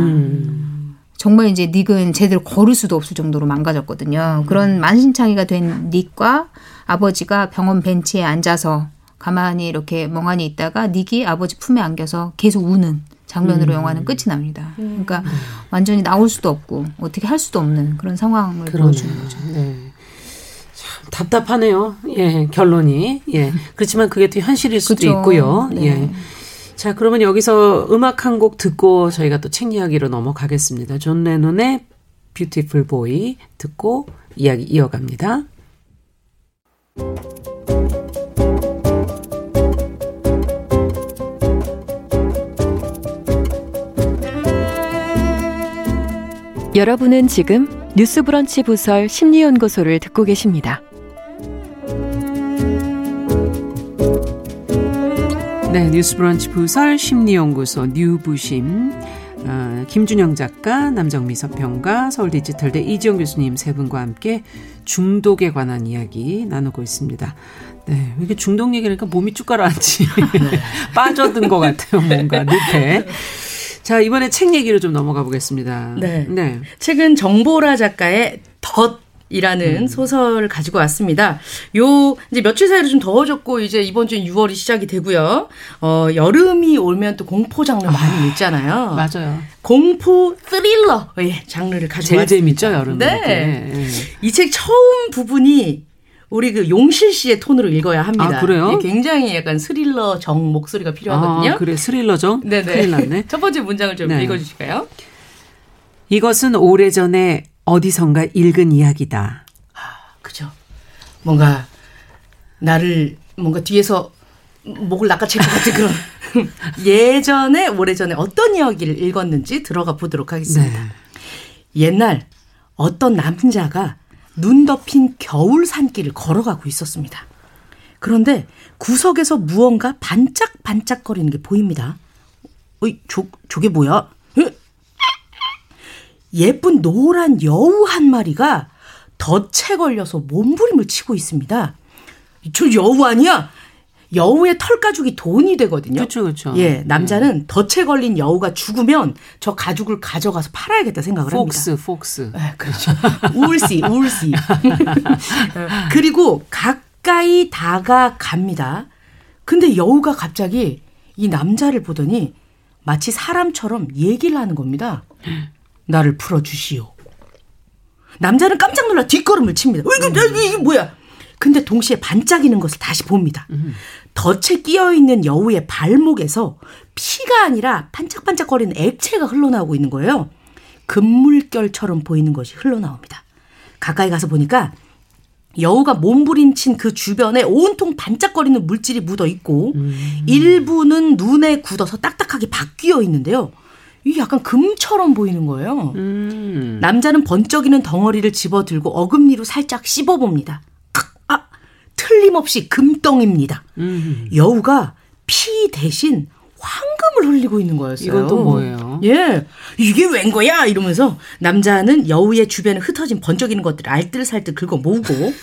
정말 이제 닉은 제대로 걸을 수도 없을 정도로 망가졌거든요. 그런 만신창이가 된 닉과 아버지가 병원 벤치에 앉아서 가만히 이렇게 멍하니 있다가 닉이 아버지 품에 안겨서 계속 우는 장면으로 영화는 끝이 납니다. 그러니까 완전히 나올 수도 없고 어떻게 할 수도 없는 그런 상황을 보여주는 거죠. 네. 참 답답하네요. 예, 결론이. 예. 그렇지만 그게 또 현실일 수도 그렇죠. 있고요. 네. 예. 자, 그러면 여기서 음악 한 곡 듣고 저희가 또 책 이야기로 넘어가겠습니다. 존 레논의 Beautiful Boy 듣고 이야기 이어갑니다. 여러분은 지금 뉴스브런치 부설 심리연구소를 듣고 계십니다. 네, 뉴스브런치 부설 심리연구소 뉴부심 김준영 작가, 남정미 서평가, 서울디지털대 이재용 교수님 세 분과 함께 중독에 관한 이야기 나누고 있습니다. 네, 이게 중독 얘기니까 몸이 쭉 가라앉지. 빠져든 것 같아요, 뭔가 늪에. 자, 이번에 책 얘기로 좀 넘어가 보겠습니다. 네. 네. 책은 정보라 작가의 덫이라는 소설을 가지고 왔습니다. 이제 며칠 사이로 좀 더워졌고, 이제 이번 주엔 6월이 시작이 되고요. 여름이 오면 또 공포 장르 많이 읽잖아요. 맞아요. 공포 스릴러의 장르를 가지고 왔습니다. 제일 재밌죠, 여름에. 네. 네. 이 책 처음 부분이 우리 그 용실 씨의 톤으로 읽어야 합니다. 아, 그래요? 굉장히 약간 스릴러 정 목소리가 필요하거든요. 아, 그래, 스릴러 정? 네네. 큰일 났네. 첫 번째 문장을 좀 읽어주실까요? 이것은 오래전에 어디선가 읽은 이야기다. 아, 그죠. 뭔가 나를 뭔가 뒤에서 목을 낚아챌 것 같은 그런 예전에 오래전에 어떤 이야기를 읽었는지 들어가 보도록 하겠습니다. 네. 옛날 어떤 남자가 눈 덮인 겨울 산길을 걸어가고 있었습니다. 그런데 구석에서 무언가 반짝반짝거리는 게 보입니다. 어이, 저게 뭐야? 예쁜 노란 여우 한 마리가 덫에 걸려서 몸부림을 치고 있습니다. 저 여우 아니야? 여우의 털 가죽이 돈이 되거든요. 그렇죠, 그렇죠. 예, 남자는 덫에 걸린 여우가 죽으면 저 가죽을 가져가서 팔아야겠다 생각을 합니다. 폭스. 예, 그렇죠. 울씨. 그리고 가까이 다가갑니다. 근데 여우가 갑자기 이 남자를 보더니 마치 사람처럼 얘기를 하는 겁니다. 나를 풀어주시오. 남자는 깜짝 놀라 뒷걸음을 칩니다. 이게 뭐야? 근데 동시에 반짝이는 것을 다시 봅니다. 덫에 끼어있는 여우의 발목에서 피가 아니라 반짝반짝거리는 액체가 흘러나오고 있는 거예요. 금물결처럼 보이는 것이 흘러나옵니다. 가까이 가서 보니까 여우가 몸부림친 그 주변에 온통 반짝거리는 물질이 묻어있고 일부는 눈에 굳어서 딱딱하게 바뀌어 있는데요. 이게 약간 금처럼 보이는 거예요. 남자는 번쩍이는 덩어리를 집어들고 어금니로 살짝 씹어봅니다. 틀림없이 금덩입니다. 여우가 피 대신 황금을 흘리고 있는 거였어요. 이건 또 뭐예요? 예, 이게 웬 거야? 이러면서 남자는 여우의 주변에 흩어진 번쩍이는 것들을 알뜰살뜰 긁어 모으고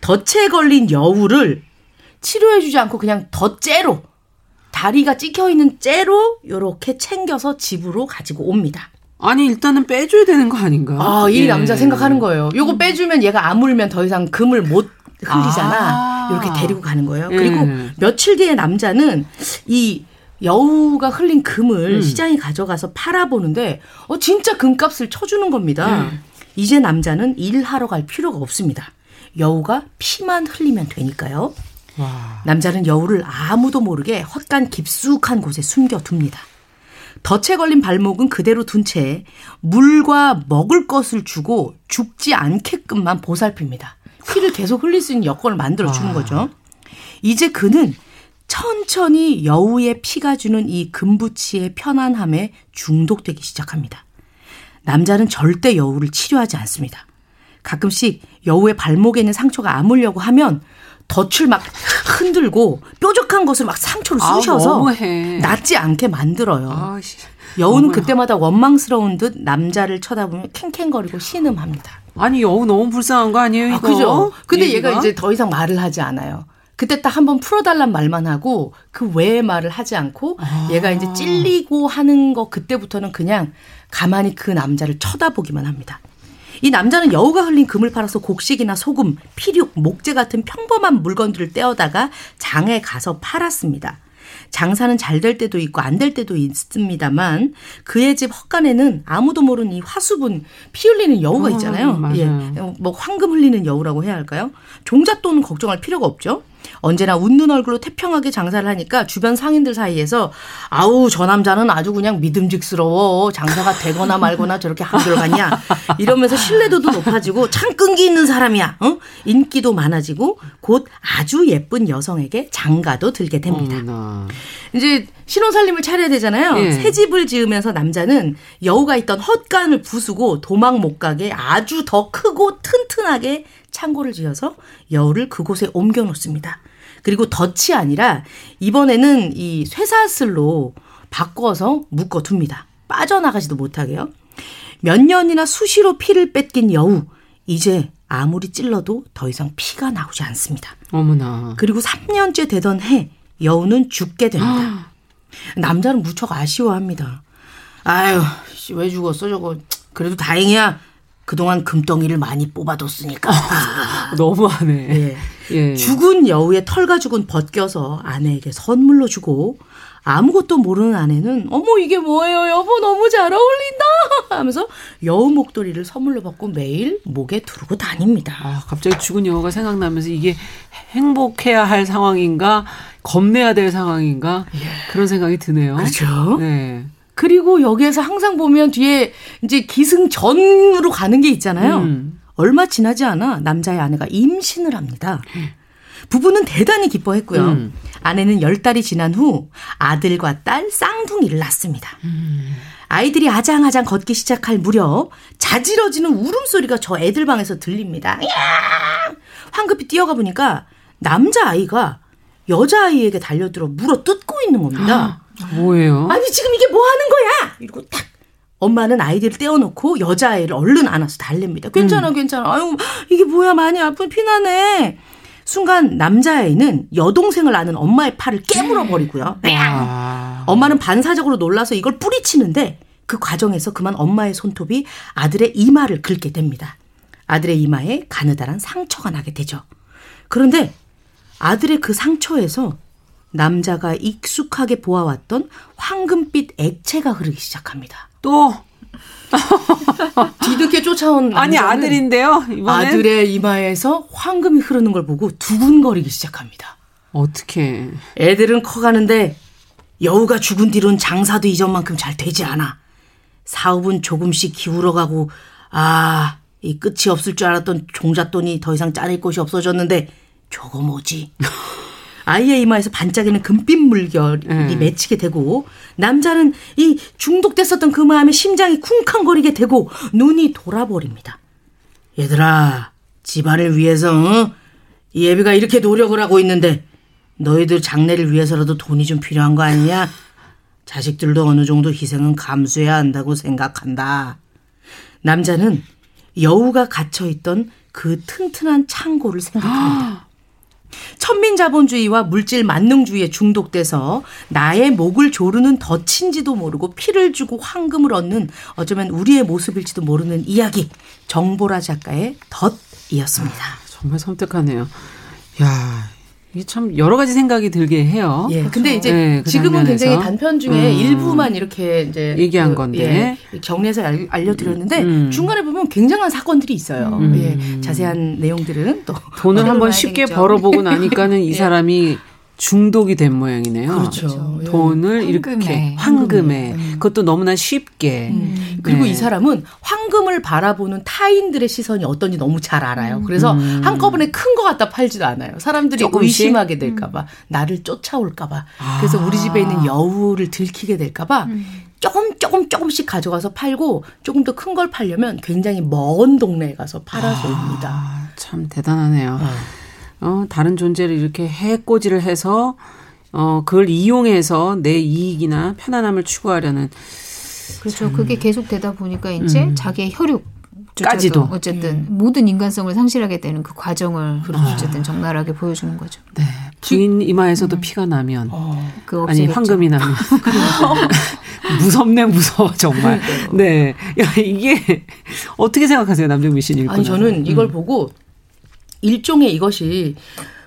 덫에 걸린 여우를 치료해주지 않고 그냥 덫째로 다리가 찍혀있는 째로 이렇게 챙겨서 집으로 가지고 옵니다. 아니, 일단은 빼줘야 되는 거 아닌가? 아, 이 남자 생각하는 거예요. 요거 빼주면 얘가 아물면 더 이상 금을 못 흘리잖아. 이렇게 데리고 가는 거예요. 그리고 며칠 뒤에 남자는 이 여우가 흘린 금을 시장에 가져가서 팔아보는데 진짜 금값을 쳐주는 겁니다. 이제 남자는 일하러 갈 필요가 없습니다. 여우가 피만 흘리면 되니까요. 와. 남자는 여우를 아무도 모르게 헛간 깊숙한 곳에 숨겨둡니다. 덫에 걸린 발목은 그대로 둔 채 물과 먹을 것을 주고 죽지 않게끔만 보살핍니다. 피를 계속 흘릴 수 있는 여건을 만들어주는 거죠. 이제 그는 천천히 여우의 피가 주는 이 금부치의 편안함에 중독되기 시작합니다. 남자는 절대 여우를 치료하지 않습니다. 가끔씩 여우의 발목에 있는 상처가 아물려고 하면 덫을 막 흔들고 뾰족한 것을 막 상처로 쑤셔서 낫지 않게 만들어요. 여우는 그때마다 원망스러운 듯 남자를 쳐다보며 캥캥거리고 신음합니다. 아니, 여우 너무 불쌍한 거 아니에요, 이거? 아, 그죠? 근데 얘가 이제 더 이상 말을 하지 않아요. 그때 딱 한번 풀어달란 말만 하고 그 외에 말을 하지 않고 얘가 이제 찔리고 하는 거 그때부터는 그냥 가만히 그 남자를 쳐다보기만 합니다. 이 남자는 여우가 흘린 금을 팔아서 곡식이나 소금, 피륙, 목재 같은 평범한 물건들을 떼어다가 장에 가서 팔았습니다. 장사는 잘 될 때도 있고 안 될 때도 있습니다만 그의 집 헛간에는 아무도 모르는 이 화수분 피 흘리는 여우가 있잖아요. 예, 뭐 황금 흘리는 여우라고 해야 할까요? 종잣돈 걱정할 필요가 없죠. 언제나 웃는 얼굴로 태평하게 장사를 하니까 주변 상인들 사이에서 아우, 저 남자는 아주 그냥 믿음직스러워. 장사가 되거나 말거나 저렇게 안 들어가냐. 이러면서 신뢰도도 높아지고 참 끈기 있는 사람이야. 어? 인기도 많아지고 곧 아주 예쁜 여성에게 장가도 들게 됩니다. 이제 신혼살림을 차려야 되잖아요. 예. 새 집을 지으면서 남자는 여우가 있던 헛간을 부수고 도망 못 가게 아주 더 크고 튼튼하게 창고를 지어서 여우를 그곳에 옮겨놓습니다. 그리고 덫이 아니라 이번에는 이 쇠사슬로 바꿔서 묶어둡니다. 빠져나가지도 못하게요. 몇 년이나 수시로 피를 뺏긴 여우. 이제 아무리 찔러도 더 이상 피가 나오지 않습니다. 어머나. 그리고 3년째 되던 해 여우는 죽게 됩니다. 남자는 무척 아쉬워합니다. 아유, 왜 죽었어 저거. 그래도 다행이야. 그동안 금덩이를 많이 뽑아뒀으니까. 너무하네. 예. 예. 죽은 여우의 털 가죽은 벗겨서 아내에게 선물로 주고 아무것도 모르는 아내는 어머 이게 뭐예요 여보 너무 잘 어울린다 하면서 여우 목도리를 선물로 받고 매일 목에 두르고 다닙니다. 아, 갑자기 죽은 여우가 생각나면서 이게 행복해야 할 상황인가 겁내야 될 상황인가 예. 그런 생각이 드네요. 그렇죠. 네. 그리고 여기에서 항상 보면 뒤에 이제 기승전으로 가는 게 있잖아요. 얼마 지나지 않아 남자의 아내가 임신을 합니다. 부부는 대단히 기뻐했고요. 아내는 10달이 지난 후 아들과 딸 쌍둥이를 낳습니다. 아이들이 아장아장 걷기 시작할 무렵 자지러지는 울음소리가 저 애들 방에서 들립니다. 야! 황급히 뛰어가 보니까 남자아이가 여자아이에게 달려들어 물어 뜯고 있는 겁니다. 뭐예요? 아니 지금 이게 뭐 하는 거야? 이러고 딱 엄마는 아이들을 떼어놓고 여자아이를 얼른 안아서 달랩니다. 괜찮아 괜찮아. 아유 이게 뭐야 많이 아픈 피나네. 순간 남자아이는 여동생을 아는 엄마의 팔을 깨물어버리고요. 엄마는 반사적으로 놀라서 이걸 뿌리치는데 그 과정에서 그만 엄마의 손톱이 아들의 이마를 긁게 됩니다. 아들의 이마에 가느다란 상처가 나게 되죠. 그런데 아들의 그 상처에서 남자가 익숙하게 보아왔던 황금빛 액체가 흐르기 시작합니다. 또 뒤늦게 쫓아온 아니 아들인데요. 이번엔? 아들의 이마에서 황금이 흐르는 걸 보고 두근거리기 시작합니다. 어떻게? 애들은 커가는데 여우가 죽은 뒤로는 장사도 이전만큼 잘 되지 않아. 사업은 조금씩 기울어가고 아, 이 끝이 없을 줄 알았던 종잣돈이 더 이상 자를 곳이 없어졌는데 저거 뭐지? 아이의 이마에서 반짝이는 금빛 물결이 맺히게 되고 남자는 이 중독됐었던 그 마음에 심장이 쿵쾅거리게 되고 눈이 돌아버립니다. 얘들아 집안을 위해서 이 애비가 이렇게 노력을 하고 있는데 너희들 장래를 위해서라도 돈이 좀 필요한 거 아니냐? 자식들도 어느 정도 희생은 감수해야 한다고 생각한다. 남자는 여우가 갇혀있던 그 튼튼한 창고를 생각합니다. 천민자본주의와 물질 만능주의에 중독돼서 나의 목을 조르는 덫인지도 모르고 피를 주고 황금을 얻는 어쩌면 우리의 모습일지도 모르는 이야기 정보라 작가의 덫이었습니다. 아, 정말 섬뜩하네요. 이야 이게 참 여러 가지 생각이 들게 해요. 예. 그렇죠? 근데 이제 네, 그 지금은 장면에서. 굉장히 단편 중에 일부만 이렇게 이제 얘기한 건데 예, 정리해서 알려드렸는데 중간에 보면 굉장한 사건들이 있어요. 예, 자세한 내용들은 또 돈을 한번 쉽게 되겠죠. 벌어보고 나니까는 이 사람이 예. 중독이 된 모양이네요. 그렇죠. 돈을 예. 이렇게 황금에 그것도 너무나 쉽게. 그리고 네. 이 사람은 황금을 바라보는 타인들의 시선이 어떤지 너무 잘 알아요. 그래서 한꺼번에 큰 거 갖다 팔지도 않아요. 사람들이 조금씩? 의심하게 될까 봐 나를 쫓아올까 봐. 그래서 우리 집에 있는 여우를 들키게 될까 봐 조금씩 가져가서 팔고 조금 더 큰 걸 팔려면 굉장히 먼 동네에 가서 팔아서 옵니다. 아, 참 대단하네요. 다른 존재를 이렇게 해코지를 해서 그걸 이용해서 내 이익이나 편안함을 추구하려는 그렇죠. 참. 그게 계속 되다 보니까 이제 자기의 혈육까지도 어쨌든 모든 인간성을 상실하게 되는 그 과정을 어쨌든 적나라하게 보여주는 거죠. 네. 부인 이마에서도 피가 나면 아니 황금이 나면 무섭네 무서워 정말. 네. 야, 이게 어떻게 생각하세요 남정미 씨는? 아니 저는 이걸 보고 일종의 이것이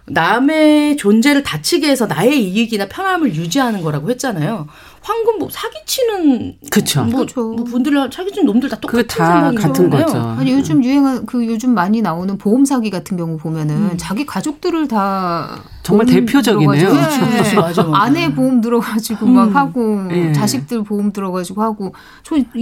남의 존재를 다치게 해서 나의 이익이나 편함을 유지하는 거라고 했잖아요. 황금 뭐 사기치는 그쵸. 뭐 분들 사기치는 놈들 다 똑같은 거잖아요. 같은 거죠. 아니 요즘 유행한 그 요즘 많이 나오는 보험 사기 같은 경우 보면은 자기 가족들을 다 정말 대표적이네요. 네. 맞아. 아내 보험 들어가지고 막 하고 예. 자식들 보험 들어가지고 하고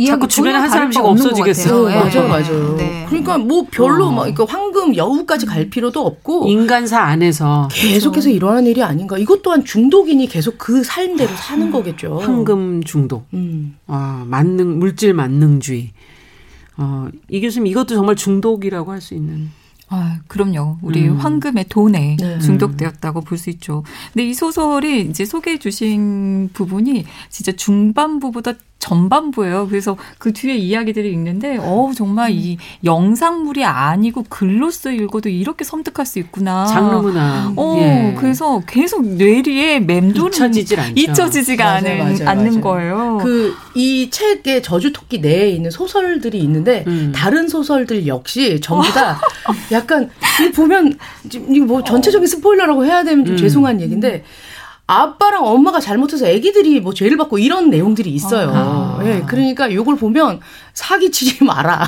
자꾸 주변에 한 사람씩 없어지겠어요. 맞아요. 네. 그러니까 뭐 별로 막 그러니까 황금 여우까지 갈 필요도 없고 인간사 안에서 계속해서 일어나는 일이 아닌가. 이것 또한 중독이니 계속 그 삶대로 사는 거겠죠. 황금 중독, 만능 물질 만능주의. 이 교수님 이것도 정말 중독이라고 할 수 있는. 아, 그럼요. 우리 황금의 돈에 중독되었다고 볼 수 있죠. 근데 이 소설이 이제 소개해 주신 부분이 진짜 중반부보다 전반부예요. 그래서 그 뒤에 이야기들을 읽는데 정말 이 영상물이 아니고 글로써 읽어도 이렇게 섬뜩할 수 있구나. 장르구나. 예. 그래서 계속 뇌리에 맴도는. 잊혀지지가 않는 거예요. 그 이 책의 저주토끼 내에 있는 소설들이 있는데 다른 소설들 역시 전부 다 약간 보면 이거 뭐 전체적인 스포일러라고 해야 되면 좀 죄송한 얘기인데 아빠랑 엄마가 잘못해서 아기들이 뭐 죄를 받고 이런 내용들이 있어요. 예, 그러니까 이걸 보면 사기치지 마라.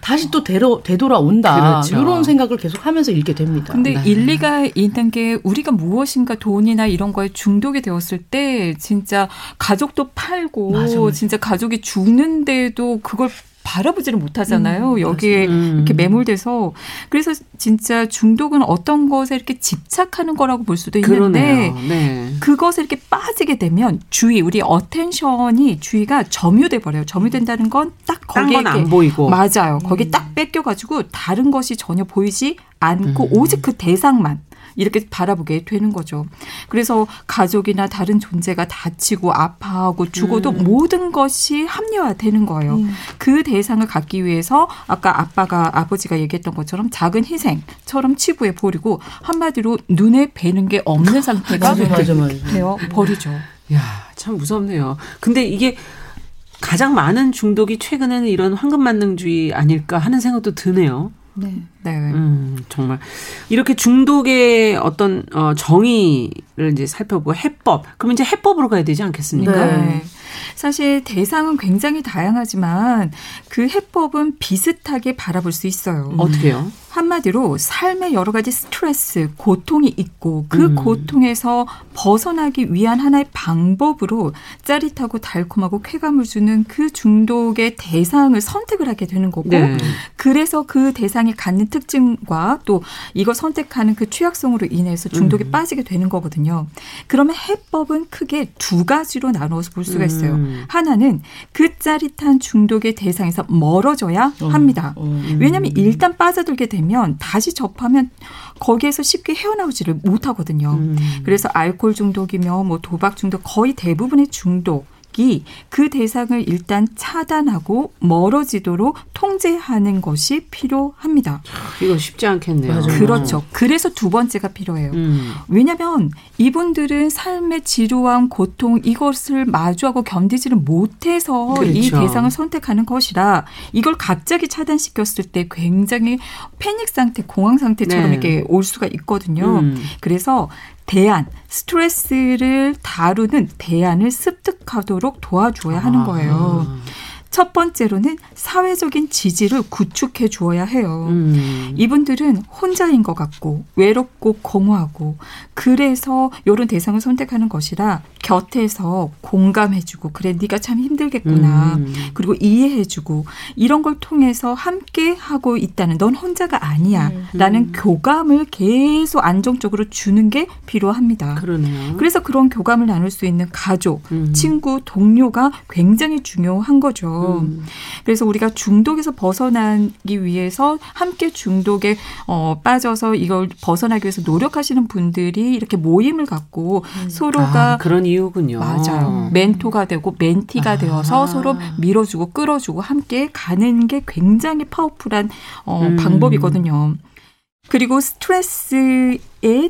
다시 또 되돌아온다. 그렇죠. 이런 생각을 계속하면서 읽게 됩니다. 근데 네. 일리가 있는 게 우리가 무엇인가 돈이나 이런 거에 중독이 되었을 때 진짜 가족도 팔고 맞아요. 진짜 가족이 죽는데도 그걸 바라보지를 못하잖아요. 여기에 이렇게 매몰돼서. 그래서 진짜 중독은 어떤 것에 이렇게 집착하는 거라고 볼 수도 있는데 네. 그것에 이렇게 빠지게 되면 주의, 우리 어텐션이 주의가 점유돼 버려요. 점유된다는 건 딱 거기에 안 보이고. 맞아요. 거기 딱 뺏겨가지고 다른 것이 전혀 보이지 않고 오직 그 대상만. 이렇게 바라보게 되는 거죠. 그래서 가족이나 다른 존재가 다치고 아파하고 죽어도 모든 것이 합리화되는 거예요. 그 대상을 갖기 위해서 아까 아버지가 얘기했던 것처럼 작은 희생처럼 치부해 버리고 한마디로 눈에 뵈는 게 없는 상태가 되어 버리죠. 이야, 참 무섭네요. 근데 이게 가장 많은 중독이 최근에는 이런 황금만능주의 아닐까 하는 생각도 드네요. 네. 정말 이렇게 중독의 어떤 정의를 이제 살펴보고 해법. 그럼 이제 해법으로 가야 되지 않겠습니까? 네. 사실 대상은 굉장히 다양하지만 그 해법은 비슷하게 바라볼 수 있어요. 어떻게요? 한마디로 삶의 여러 가지 스트레스, 고통이 있고 그 고통에서 벗어나기 위한 하나의 방법으로 짜릿하고 달콤하고 쾌감을 주는 그 중독의 대상을 선택을 하게 되는 거고 네. 그래서 그 대상이 갖는 특징과 또 이걸 선택하는 그 취약성으로 인해서 중독에 빠지게 되는 거거든요. 그러면 해법은 크게 두 가지로 나누어서 볼 수가 있어요. 하나는 그 짜릿한 중독의 대상에서 멀어져야 합니다. 왜냐하면 일단 빠져들게 되면 다시 접하면 거기에서 쉽게 헤어나오지를 못하거든요. 그래서 알코올 중독이며 뭐 도박 중독 거의 대부분의 중독 그 대상을 일단 차단하고 멀어지도록 통제하는 것이 필요합니다. 이거 쉽지 않겠네요. 맞아요. 그렇죠. 그래서 두 번째가 필요해요. 왜냐하면 이분들은 삶의 지루함, 고통 이것을 마주하고 견디지를 못해서 그렇죠. 이 대상을 선택하는 것이라 이걸 갑자기 차단시켰을 때 굉장히 패닉 상태, 공황 상태처럼 네. 이렇게 올 수가 있거든요. 그래서 대안, 스트레스를 다루는 대안을 습득하도록 도와줘야 하는 거예요. 첫 번째로는 사회적인 지지를 구축해 주어야 해요. 이분들은 혼자인 것 같고 외롭고 공허하고 그래서 이런 대상을 선택하는 것이라 곁에서 공감해 주고 그래 네가 참 힘들겠구나. 그리고 이해해 주고 이런 걸 통해서 함께 하고 있다는 넌 혼자가 아니야. 라는 교감을 계속 안정적으로 주는 게 필요합니다. 그러네요. 그래서 그런 교감을 나눌 수 있는 가족, 친구, 동료가 굉장히 중요한 거죠. 그래서 우리가 중독에서 벗어나기 위해서 함께 중독에 빠져서 이걸 벗어나기 위해서 노력하시는 분들이 이렇게 모임을 갖고 서로가 그런 이유군요. 맞아요. 멘토가 되고 멘티가 되어서 서로 밀어주고 끌어주고 함께 가는 게 굉장히 파워풀한 방법이거든요. 그리고 스트레스에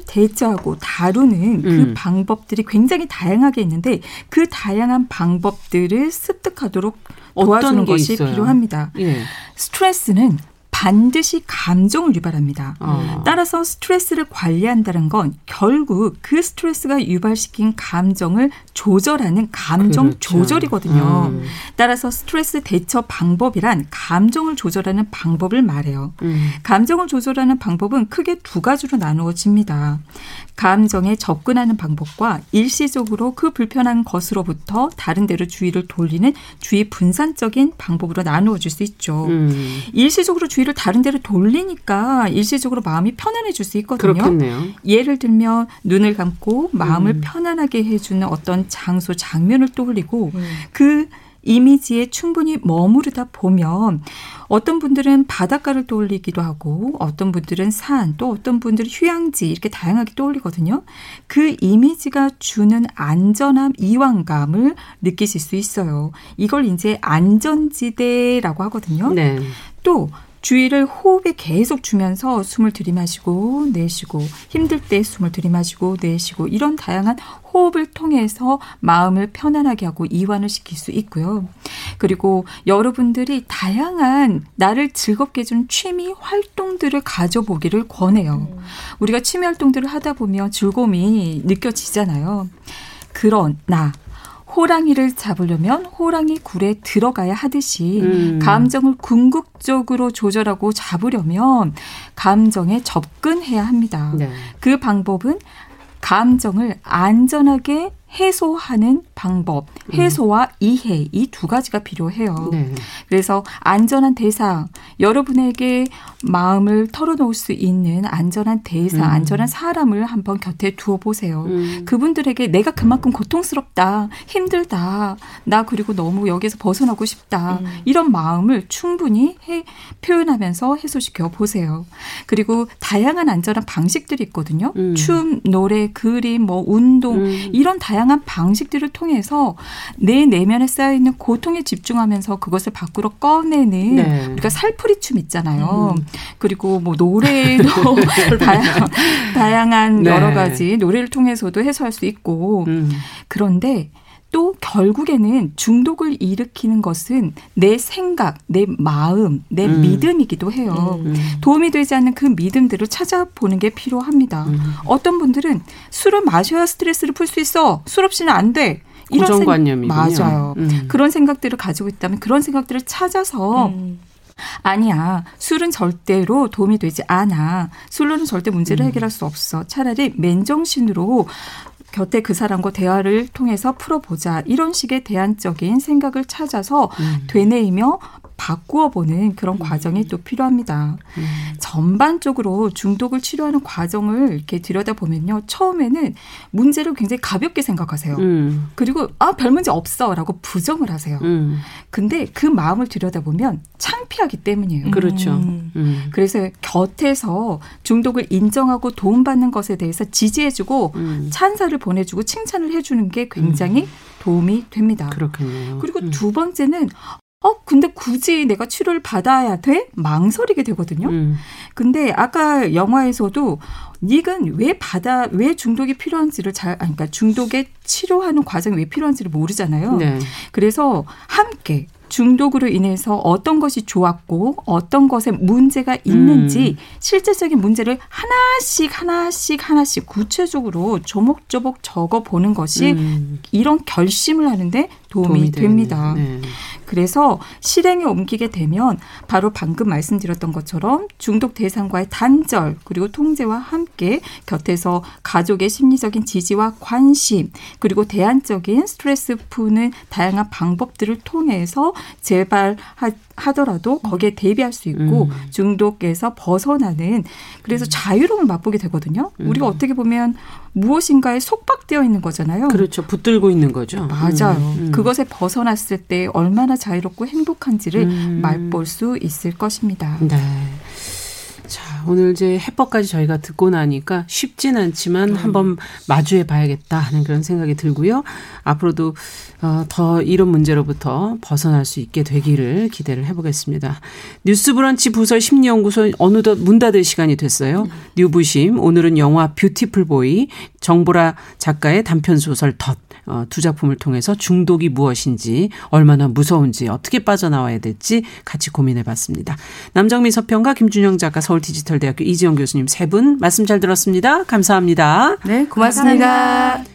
대처하고 다루는 그 방법들이 굉장히 다양하게 있는데 그 다양한 방법들을 습득하도록 도와주는 것이 있어요? 필요합니다. 예. 스트레스는 반드시 감정을 유발합니다. 따라서 스트레스를 관리한다는 건 결국 그 스트레스가 유발시킨 감정을 조절하는 감정 그렇죠. 조절이거든요. 따라서 스트레스 대처 방법이란 감정을 조절하는 방법을 말해요. 감정을 조절하는 방법은 크게 두 가지로 나누어집니다. 감정에 접근하는 방법과 일시적으로 그 불편한 것으로부터 다른 데로 주의를 돌리는 주의 분산적인 방법으로 나누어질 수 있죠. 일시적으로 주의를 다른 데로 돌리니까 일시적으로 마음이 편안해질 수 있거든요. 그렇겠네요. 예를 들면 눈을 감고 마음을 편안하게 해주는 어떤 장소, 장면을 떠올리고 그 이미지에 충분히 머무르다 보면 어떤 분들은 바닷가를 떠올리기도 하고 어떤 분들은 산, 또 어떤 분들은 휴양지 이렇게 다양하게 떠올리거든요. 그 이미지가 주는 안전함, 이완감을 느끼실 수 있어요. 이걸 이제 안전지대라고 하거든요. 네. 또 주위를 호흡에 계속 주면서 숨을 들이마시고 내쉬고 힘들 때 숨을 들이마시고 내쉬고 이런 다양한 호흡을 통해서 마음을 편안하게 하고 이완을 시킬 수 있고요. 그리고 여러분들이 다양한 나를 즐겁게 해준 취미 활동들을 가져보기를 권해요. 우리가 취미 활동들을 하다 보면 즐거움이 느껴지잖아요. 그러나 호랑이를 잡으려면 호랑이 굴에 들어가야 하듯이 감정을 궁극적으로 조절하고 잡으려면 감정에 접근해야 합니다. 네. 그 방법은 감정을 안전하게 해소하는 방법, 해소와 이해 이 두 가지가 필요해요. 네. 그래서 안전한 대상, 여러분에게 마음을 털어놓을 수 있는 안전한 대상, 안전한 사람을 한번 곁에 두어보세요. 그분들에게 내가 그만큼 고통스럽다, 힘들다, 나 그리고 너무 여기에서 벗어나고 싶다. 이런 마음을 충분히 표현하면서 해소시켜 보세요. 그리고 다양한 안전한 방식들이 있거든요. 춤, 노래, 그림, 뭐 운동 이런 다양한 방식들을 통해서 내 내면에 쌓여있는 고통에 집중하면서 그것을 밖으로 꺼내는 네. 우리가 살풀이춤 있잖아요. 그리고 뭐 노래도 다양한 네. 여러 가지 노래를 통해서도 해소할 수 있고 그런데 또 결국에는 중독을 일으키는 것은 내 생각, 내 마음, 내 믿음이기도 해요. 도움이 되지 않는 그 믿음들을 찾아보는 게 필요합니다. 어떤 분들은 술을 마셔야 스트레스를 풀 수 있어. 술 없이는 안 돼. 이런 고정관념이군요. 맞아요. 그런 생각들을 가지고 있다면 그런 생각들을 찾아서 아니야. 술은 절대로 도움이 되지 않아. 술로는 절대 문제를 해결할 수 없어. 차라리 맨정신으로 곁에 그 사람과 대화를 통해서 풀어보자. 이런 식의 대안적인 생각을 찾아서 되뇌이며 바꾸어보는 그런 과정이 또 필요합니다. 전반적으로 중독을 치료하는 과정을 이렇게 들여다보면요. 처음에는 문제를 굉장히 가볍게 생각하세요. 그리고 아, 별 문제 없어 라고 부정을 하세요. 근데 그 마음을 들여다보면 창피하기 때문이에요. 그렇죠. 그래서 곁에서 중독을 인정하고 도움받는 것에 대해서 지지해주고 찬사를 보내주고 칭찬을 해주는 게 굉장히 도움이 됩니다. 그렇군요. 그리고 두 번째는 근데 굳이 내가 치료를 받아야 돼? 망설이게 되거든요. 근데 아까 영화에서도 닉은 왜 중독이 필요한지를 그러니까 중독에 치료하는 과정이 왜 필요한지를 모르잖아요. 네. 그래서 함께 중독으로 인해서 어떤 것이 좋았고 어떤 것에 문제가 있는지 실제적인 문제를 하나씩 구체적으로 조목조목 적어보는 것이 이런 결심을 하는데 도움이 됩니다. 네. 그래서 실행에 옮기게 되면 바로 방금 말씀드렸던 것처럼 중독 대상과의 단절 그리고 통제와 함께 곁에서 가족의 심리적인 지지와 관심 그리고 대안적인 스트레스 푸는 다양한 방법들을 통해서 재발하더라도 거기에 대비할 수 있고 중독에서 벗어나는 그래서 자유로움을 맛보게 되거든요. 우리가 어떻게 보면 무엇인가에 속박되어 있는 거잖아요. 그렇죠. 붙들고 있는 거죠. 맞아요. 그것에 벗어났을 때 얼마나 자유롭고 행복한지를 맛볼 수 있을 것입니다. 네. 자, 오늘 이제 해법까지 저희가 듣고 나니까 쉽진 않지만 한번 마주해 봐야겠다 하는 그런 생각이 들고요. 앞으로도 더 이런 문제로부터 벗어날 수 있게 되기를 기대를 해보겠습니다. 뉴스브런치 부설 심리연구소 어느덧 문 닫을 시간이 됐어요. 뉴부심 오늘은 영화 뷰티풀 보이 정보라 작가의 단편소설 덫 두 작품을 통해서 중독이 무엇인지 얼마나 무서운지 어떻게 빠져나와야 될지 같이 고민해봤습니다. 남정미 서평가 김준영 작가 서울디지털대학교 이재용 교수님 세 분 말씀 잘 들었습니다. 감사합니다. 네, 고맙습니다. 감사합니다.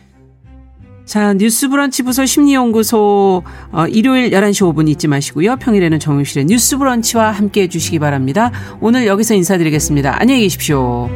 자, 뉴스브런치 부설 심리연구소 일요일 11시 5분 잊지 마시고요. 평일에는 정용실의 뉴스브런치와 함께해 주시기 바랍니다. 오늘 여기서 인사드리겠습니다. 안녕히 계십시오.